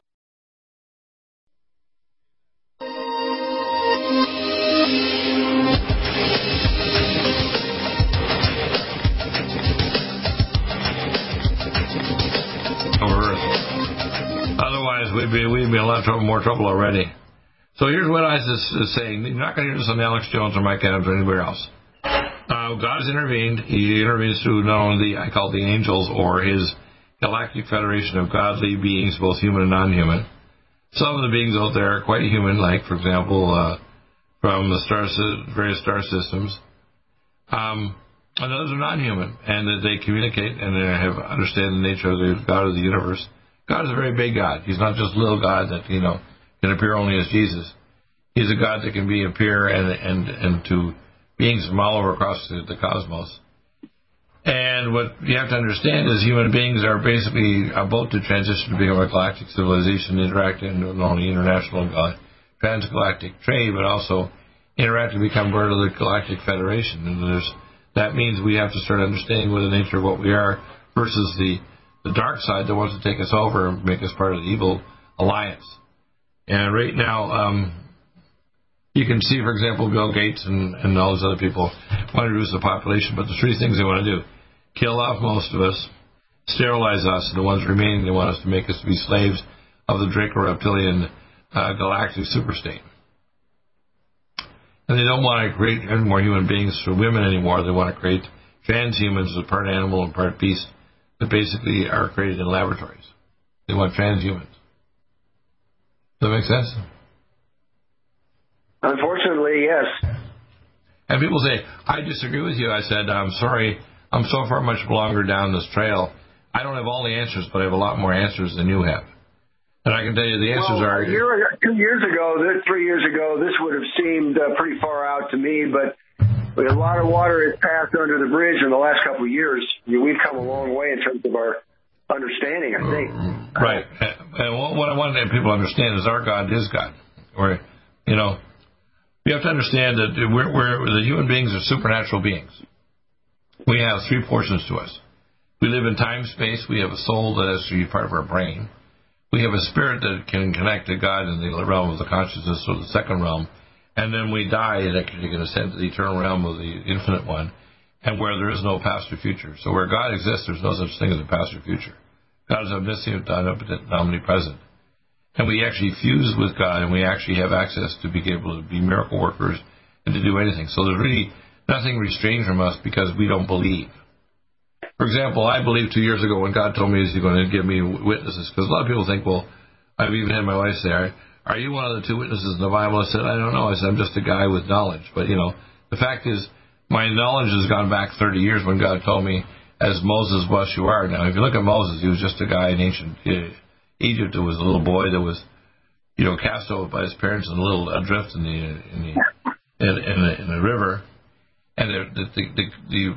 We'd be, we'd be in a lot of more trouble already. So here's what I was saying. You're not going to hear this on Alex Jones or Mike Adams or anywhere else. Uh, God has intervened. He intervenes through not only the, I call it the angels, or his Galactic Federation of godly beings, both human and non-human. Some of the beings out there are quite human, like, for example, uh, from the star, various star systems. Um, and others are non-human, and that they communicate and they have understand the nature of the God of the universe. God is a very big God. He's not just little God that, you know, can appear only as Jesus. He's a God that can be appear and and and to beings from all over across the, the cosmos. And what you have to understand is human beings are basically about to transition to become a galactic civilization, interacting in not only international uh, transgalactic trade, but also interacting to become part of the Galactic Federation. And there's that means we have to start understanding what the nature of what we are versus the the dark side that wants to take us over and make us part of the evil alliance. And right now, um, you can see, for example, Bill Gates and, and all those other people want to reduce the population, but the three things they want to do: kill off most of us, sterilize us, and the ones remaining, they want us to make us be slaves of the Draco reptilian uh, galactic superstate. And they don't want to create any more human beings for women anymore. They want to create transhumans as part animal and part beast, that basically are created in laboratories. They want transhumans. Does that make sense? Unfortunately, yes. And people say, I disagree with you. I said, I'm sorry, I'm so far much longer down this trail. I don't have all the answers, but I have a lot more answers than you have. And I can tell you the answers well, are... Year, two years ago, three years ago, this would have seemed uh, pretty far out to me, but But a lot of water has passed under the bridge in the last couple of years. I mean, we've come a long way in terms of our understanding, I think. Right. And what I want people to understand is our God is God. Or, you know, you have to understand that we're, we're the human beings are supernatural beings. We have three portions to us. We live in time, space. We have a soul that has to be part of our brain. We have a spirit that can connect to God in the realm of the consciousness, or the second realm. And then we die, and actually can ascend to the eternal realm of the infinite one, and where there is no past or future. So where God exists, there's no such thing as a past or future. God is omniscient, omnipresent. And we actually fuse with God, and we actually have access to be able to be miracle workers and to do anything. So there's really nothing restrained from us because we don't believe. For example, I believed two years ago when God told me He's going to give me witnesses, because a lot of people think, well, I've even had my wife say, I, are you one of the two witnesses in the Bible? I said, I don't know. I said, I'm just a guy with knowledge. But, you know, the fact is, my knowledge has gone back thirty years when God told me, as Moses was, you are. Now, if you look at Moses, he was just a guy in ancient Egypt who was a little boy that was, you know, cast over by his parents and a little adrift in the in the, in, in the, in the river. And the, the, the, the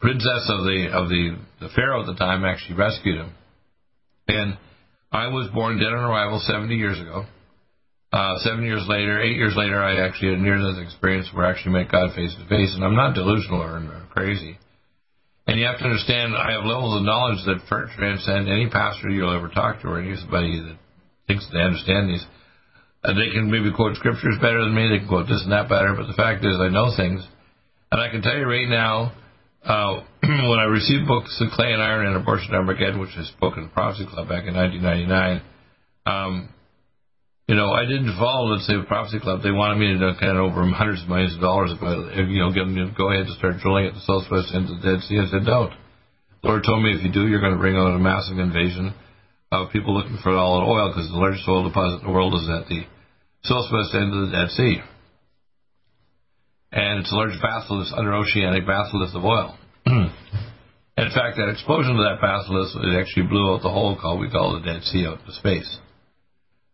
princess of the of the, the Pharaoh at the time actually rescued him. And I was born dead on arrival seventy years ago. Uh, seven years later, eight years later, I actually had a near-death experience where I actually met God face-to-face, and I'm not delusional or crazy. And you have to understand, I have levels of knowledge that transcend any pastor you'll ever talk to, or anybody that thinks they understand these. Uh, they can maybe quote scriptures better than me, they can quote this and that better, but the fact is I know things And I can tell you right now, uh, when I received books of Clay and Iron and Abortion Armageddon, which was spoken in Prophecy Club back in nineteen ninety-nine, um, you know, I didn't follow, let's say, the Prophecy Club. They wanted me to kind of over hundreds of millions of dollars, if I, you know, give them to go ahead and start drilling at the Southwest and the Dead Sea. I said, don't. The Lord told me if you do, you're going to bring on a massive invasion of people looking for all the oil, because the largest oil deposit in the world is at the southwest end of the Dead Sea. And it's a large basilisk, under-oceanic basilisk of oil. In fact, that explosion of that basilisk, it actually blew out the whole, call we call the Dead Sea, out into space.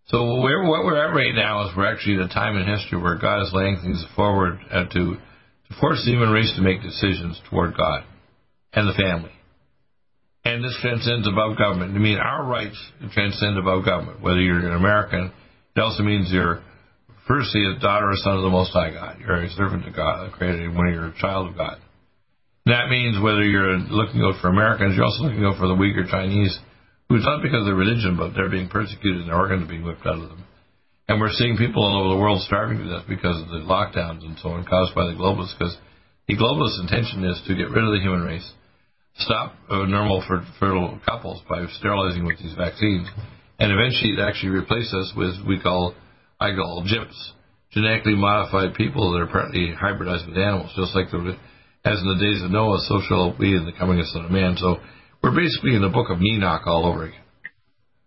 So what we're, what we're at right now is we're actually at a time in history where God is laying things forward uh, to, to force the human race to make decisions toward God and the family. And this transcends above government. I mean, our rights transcend above government. Whether you're an American, it also means you're firstly a daughter or son of the Most High God. You're a servant of God, a created when you're a child of God. And that means whether you're looking out for Americans, you're also looking out for the Uyghur Chinese, who's not because of their religion, but they're being persecuted and their organs are being whipped out of them. And we're seeing people all over the world starving to death because of the lockdowns and so on caused by the globalists, because the globalist intention is to get rid of the human race, stop uh, normal fertile couples by sterilizing with these vaccines, and eventually it actually replaces us with we call, I call G I Ps, genetically modified people that are apparently hybridized with animals, just like the, as in the days of Noah, so shall it be in the coming of Son of Man. So we're basically in the Book of Enoch all over again.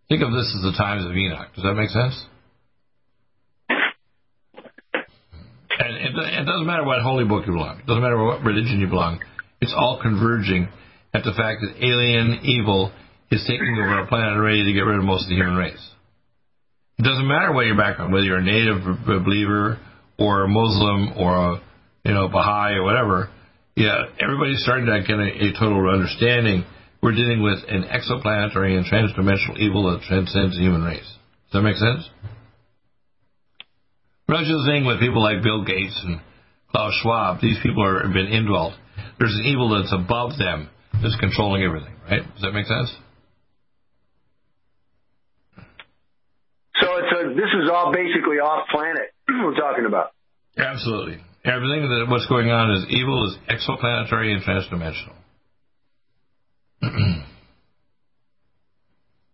Think of this as the times of Enoch. Does that make sense? And it, it doesn't matter what holy book you belong. It doesn't matter what religion you belong. It's all converging at the fact that alien evil is taking over our planet ready to get rid of most of the human race. It doesn't matter what your background, whether you're a native believer or a Muslim or a, you know, Baha'i or whatever. Yeah, everybody's starting to get a, a total understanding. We're dealing with an exoplanetary and transdimensional evil that transcends the human race. Does that make sense? We're not just dealing with people like Bill Gates and Klaus Schwab. These people are, have been indwelt. There's an evil that's above them that's controlling everything, right? Does that make sense? So it's a, this is all basically off-planet we're talking about. Absolutely. Everything that what's going on is evil is exoplanetary and transdimensional.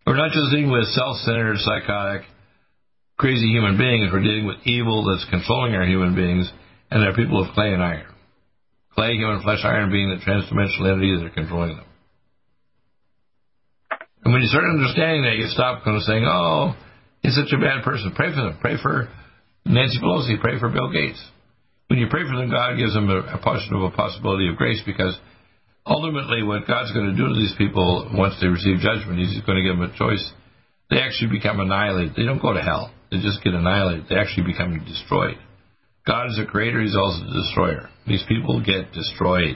We're not just dealing with self-centered, psychotic, crazy human beings. We're dealing with evil that's controlling our human beings and our people of clay and iron. Clay, human flesh, iron being the transdimensional entities that are controlling them. And when you start understanding that, you stop kind of saying, oh, he's such a bad person. Pray for them. Pray for Nancy Pelosi. Pray for Bill Gates. When you pray for them, God gives them a, a portion of a possibility of grace, because ultimately what God's going to do to these people once they receive judgment is he's going to give them a choice. They actually become annihilated. They don't go to hell. They just get annihilated. They actually become destroyed. God is a creator. He's also a destroyer. These people get destroyed.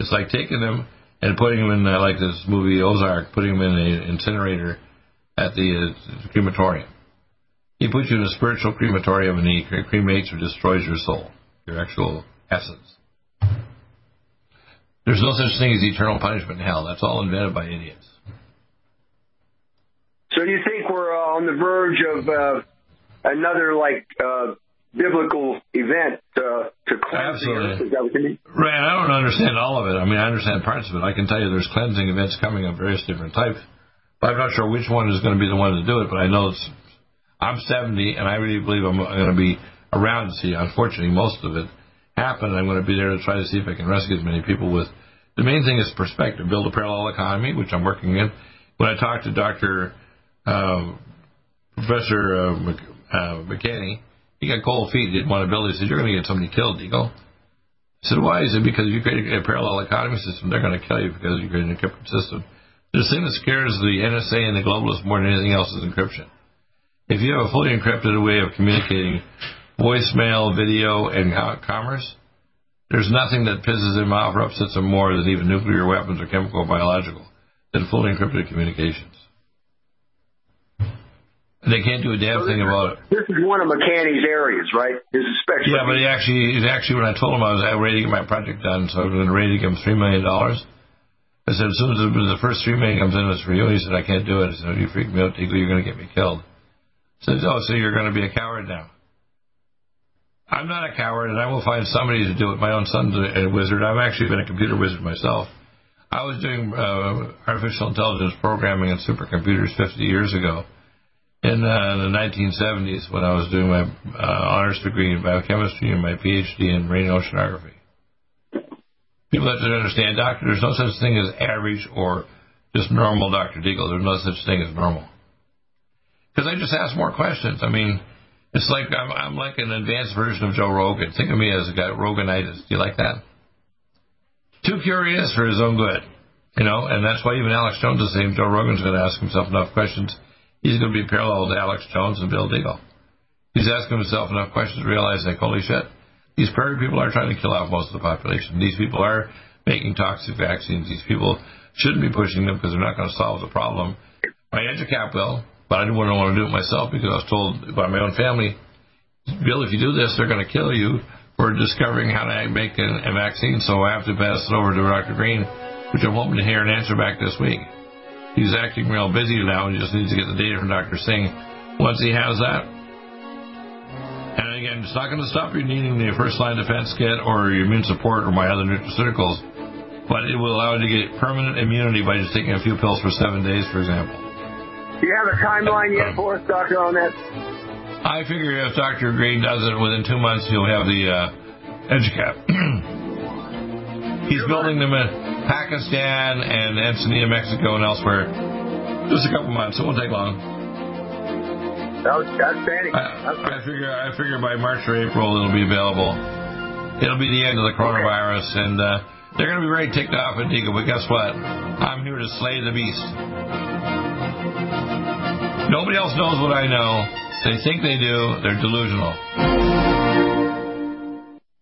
It's like taking them and putting them in, uh, like this movie Ozark, putting them in an incinerator at the uh, crematorium. He puts you in a spiritual crematorium and he cremates or destroys your soul, your actual essence. There's no such thing as eternal punishment in hell. That's all invented by idiots. So you think we're uh, on the verge of uh, another, like, uh biblical event uh, to cleanse Absolutely. The earth. Is that right? I don't understand all of it. I mean, I understand parts of it. I can tell you there's cleansing events coming of various different types, but I'm not sure which one is going to be the one to do it. But I know it's. I'm seventy, and I really believe I'm going to be around to see, unfortunately, most of it happen. I'm going to be there to try to see if I can rescue as many people with. The main thing is perspective. Build a parallel economy, which I'm working in. When I talked to Doctor Uh, Professor uh, Mc, uh, McKinney, he got cold feet. He didn't want to build it. He said, you're going to get somebody killed, Deagle. I said, why? He said, because you create a parallel economy system, they're going to kill you because you're creating an encrypted system. The thing that scares the N S A and the globalists more than anything else is encryption. If you have a fully encrypted way of communicating voicemail, video, and commerce, there's nothing that pisses them off or upsets them more than even nuclear weapons or chemical or biological than fully encrypted communications. They can't do a damn thing about it. This is one of McCanny's areas, right? His special. Yeah, but he actually, he actually, when I told him I was ready to get my project done, so I was ready to give him three million dollars. I said, as soon as the first three million dollars comes in, it's for you. He said, I can't do it. I said, you freak me out, Deagle, you're going to get me killed. I said, oh, so you're going to be a coward now. I'm not a coward, and I will find somebody to do it. My own son's a wizard. I've actually been a computer wizard myself. I was doing uh, artificial intelligence programming and supercomputers fifty years ago in uh, the nineteen seventies when I was doing my uh, honors degree in biochemistry and my P H D in marine oceanography. People have to understand, doctor, there's no such thing as average or just normal Doctor Deagle. There's no such thing as normal. Because I just ask more questions. I mean, it's like I'm, I'm like an advanced version of Joe Rogan. Think of me as a guy, Roganitis. Do you like that? Too curious for his own good, you know, and that's why even Alex Jones is saying Joe Rogan's going to ask himself enough questions. He's going to be parallel to Alex Jones and Bill Deagle. He's asking himself enough questions to realize, like, holy shit, these prairie people are trying to kill out most of the population. These people are making toxic vaccines. These people shouldn't be pushing them because they're not going to solve the problem. My EduCap will, but I didn't want to do it myself because I was told by my own family, Bill, if you do this, they're going to kill you for discovering how to make a vaccine, so I have to pass it over to Doctor Green, which I'm hoping to hear an answer back this week. He's acting real busy now and just needs to get the data from Doctor Singh once he has that. And again, it's not going to stop you needing the first line defense kit or your immune support or my other nutraceuticals, but it will allow you to get permanent immunity by just taking a few pills for seven days, for example. Do you have a timeline yet for us, Doctor, on that? I figure if Doctor Green does it within two months, he'll have the uh, EduCap. He's building them in Pakistan and Ensenada, Mexico, and elsewhere. Just a couple months. It won't take long. That was outstanding. I, I figure. I figure by March or April, it'll be available. It'll be the end of the coronavirus, okay. and uh, they're going to be very ticked off at Deagle. But guess what? I'm here to slay the beast. Nobody else knows what I know. They think they do. They're delusional.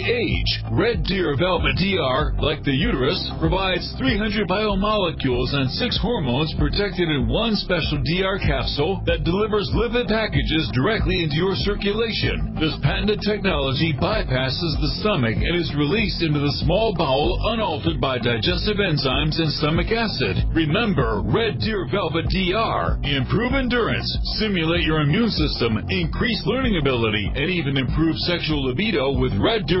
age. Red Deer Velvet D R, like the uterus, provides three hundred biomolecules and six hormones protected in one special D R capsule that delivers lipid packages directly into your circulation. This patented technology bypasses the stomach and is released into the small bowel unaltered by digestive enzymes and stomach acid. Remember, Red Deer Velvet D R. Improve endurance, stimulate your immune system, increase learning ability, and even improve sexual libido with Red Deer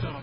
Stop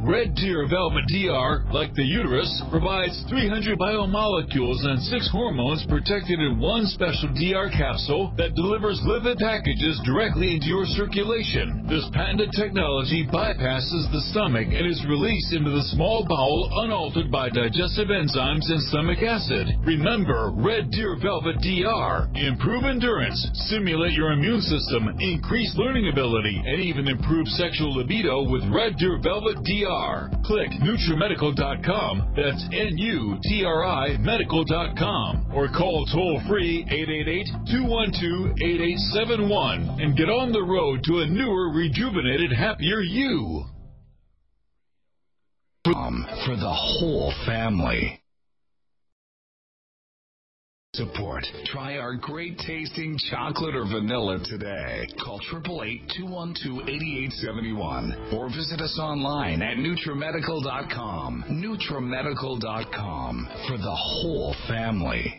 Red Deer Velvet D R, like the uterus, provides three hundred biomolecules and six hormones protected in one special D R capsule that delivers lipid packages directly into your circulation. This patented technology bypasses the stomach and is released into the small bowel unaltered by digestive enzymes and stomach acid. Remember, Red Deer Velvet D R. Improve endurance, stimulate your immune system, increase learning ability, and even improve sexual libido with Red Deer Velvet D R. Click Nutri Medical dot com, that's N U T R I medical dot com, or call toll-free eight eight eight, two one two, eight eight seven one and get on the road to a newer, rejuvenated, happier you. For the whole family. Support. Try our great tasting chocolate or vanilla today. Call eight eight eight, two one two, eight eight seven one or visit us online at Nutri Medical dot com. Nutri Medical dot com for the whole family.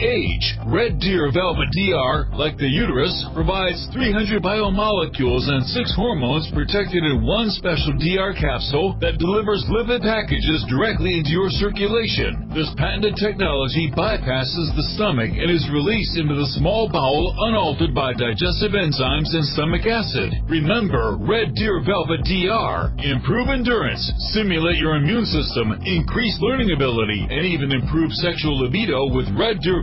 age. Red Deer Velvet D R, like the uterus, provides three hundred biomolecules and six hormones protected in one special D R capsule that delivers lipid packages directly into your circulation. This patented technology bypasses the stomach and is released into the small bowel unaltered by digestive enzymes and stomach acid. Remember, Red Deer Velvet D R. Improve endurance, stimulate your immune system, increase learning ability, and even improve sexual libido with Red Deer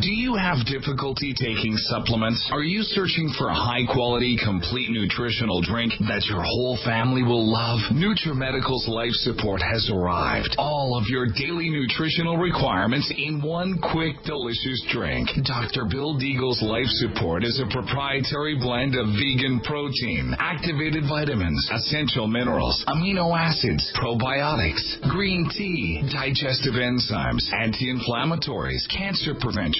Do you have difficulty taking supplements? Are you searching for a high-quality, complete nutritional drink that your whole family will love? NutriMedical's Life Support has arrived. All of your daily nutritional requirements in one quick, delicious drink. Doctor Bill Deagle's Life Support is a proprietary blend of vegan protein, activated vitamins, essential minerals, amino acids, probiotics, green tea, digestive enzymes, anti-inflammatories, cancer prevention,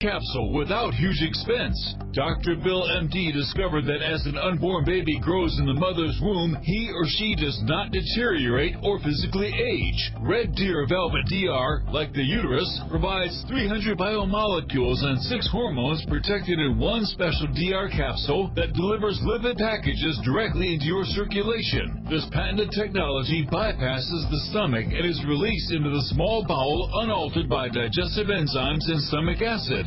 capsule without huge expense. Doctor Bill M D discovered that as an unborn baby grows in the mother's womb, he or she does not deteriorate or physically age. Red Deer Velvet D R, like the uterus, provides three hundred biomolecules and six hormones protected in one special D R capsule that delivers lipid packages directly into your circulation. This patented technology bypasses the stomach and is released into the small bowel unaltered by digestive enzymes and stomach acid.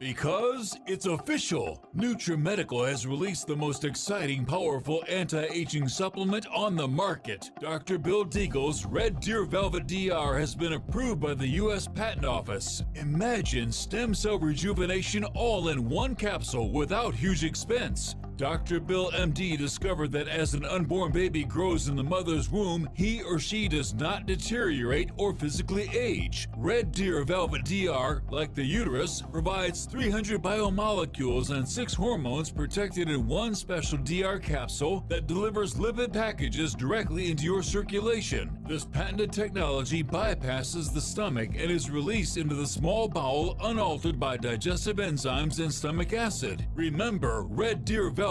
Because it's official. NutriMedical has released the most exciting, powerful anti-aging supplement on the market. Doctor Bill Deagle's Red Deer Velvet D R has been approved by the U S Patent Office. Imagine stem cell rejuvenation all in one capsule without huge expense. Doctor Bill M D discovered that as an unborn baby grows in the mother's womb, he or she does not deteriorate or physically age. Red Deer Velvet D R, like the uterus, provides three hundred biomolecules and six hormones protected in one special D R capsule that delivers lipid packages directly into your circulation. This patented technology bypasses the stomach and is released into the small bowel unaltered by digestive enzymes and stomach acid. Remember, Red Deer Velvet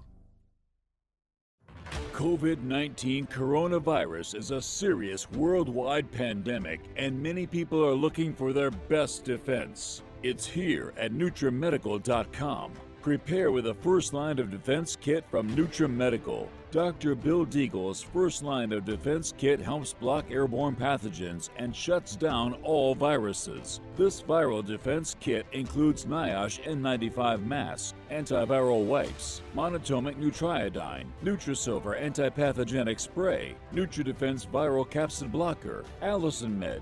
COVID nineteen coronavirus is a serious worldwide pandemic, and many people are looking for their best defense. It's here at NutriMedical dot com. Prepare with a first line of defense kit from NutriMedical. Doctor Bill Deagle's first line of defense kit helps block airborne pathogens and shuts down all viruses. This viral defense kit includes NIOSH N ninety-five masks, antiviral wipes, monotomic Nutriodine, Nutrisilver antipathogenic spray, NutriDefense viral capsid blocker, Allison Med,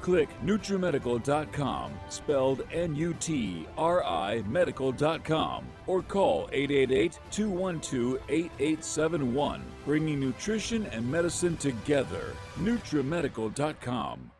Click NutriMedical dot com, spelled N U T R I medical dot com, or call eight eight eight, two one two, eight eight seven one, bringing nutrition and medicine together. NutriMedical dot com.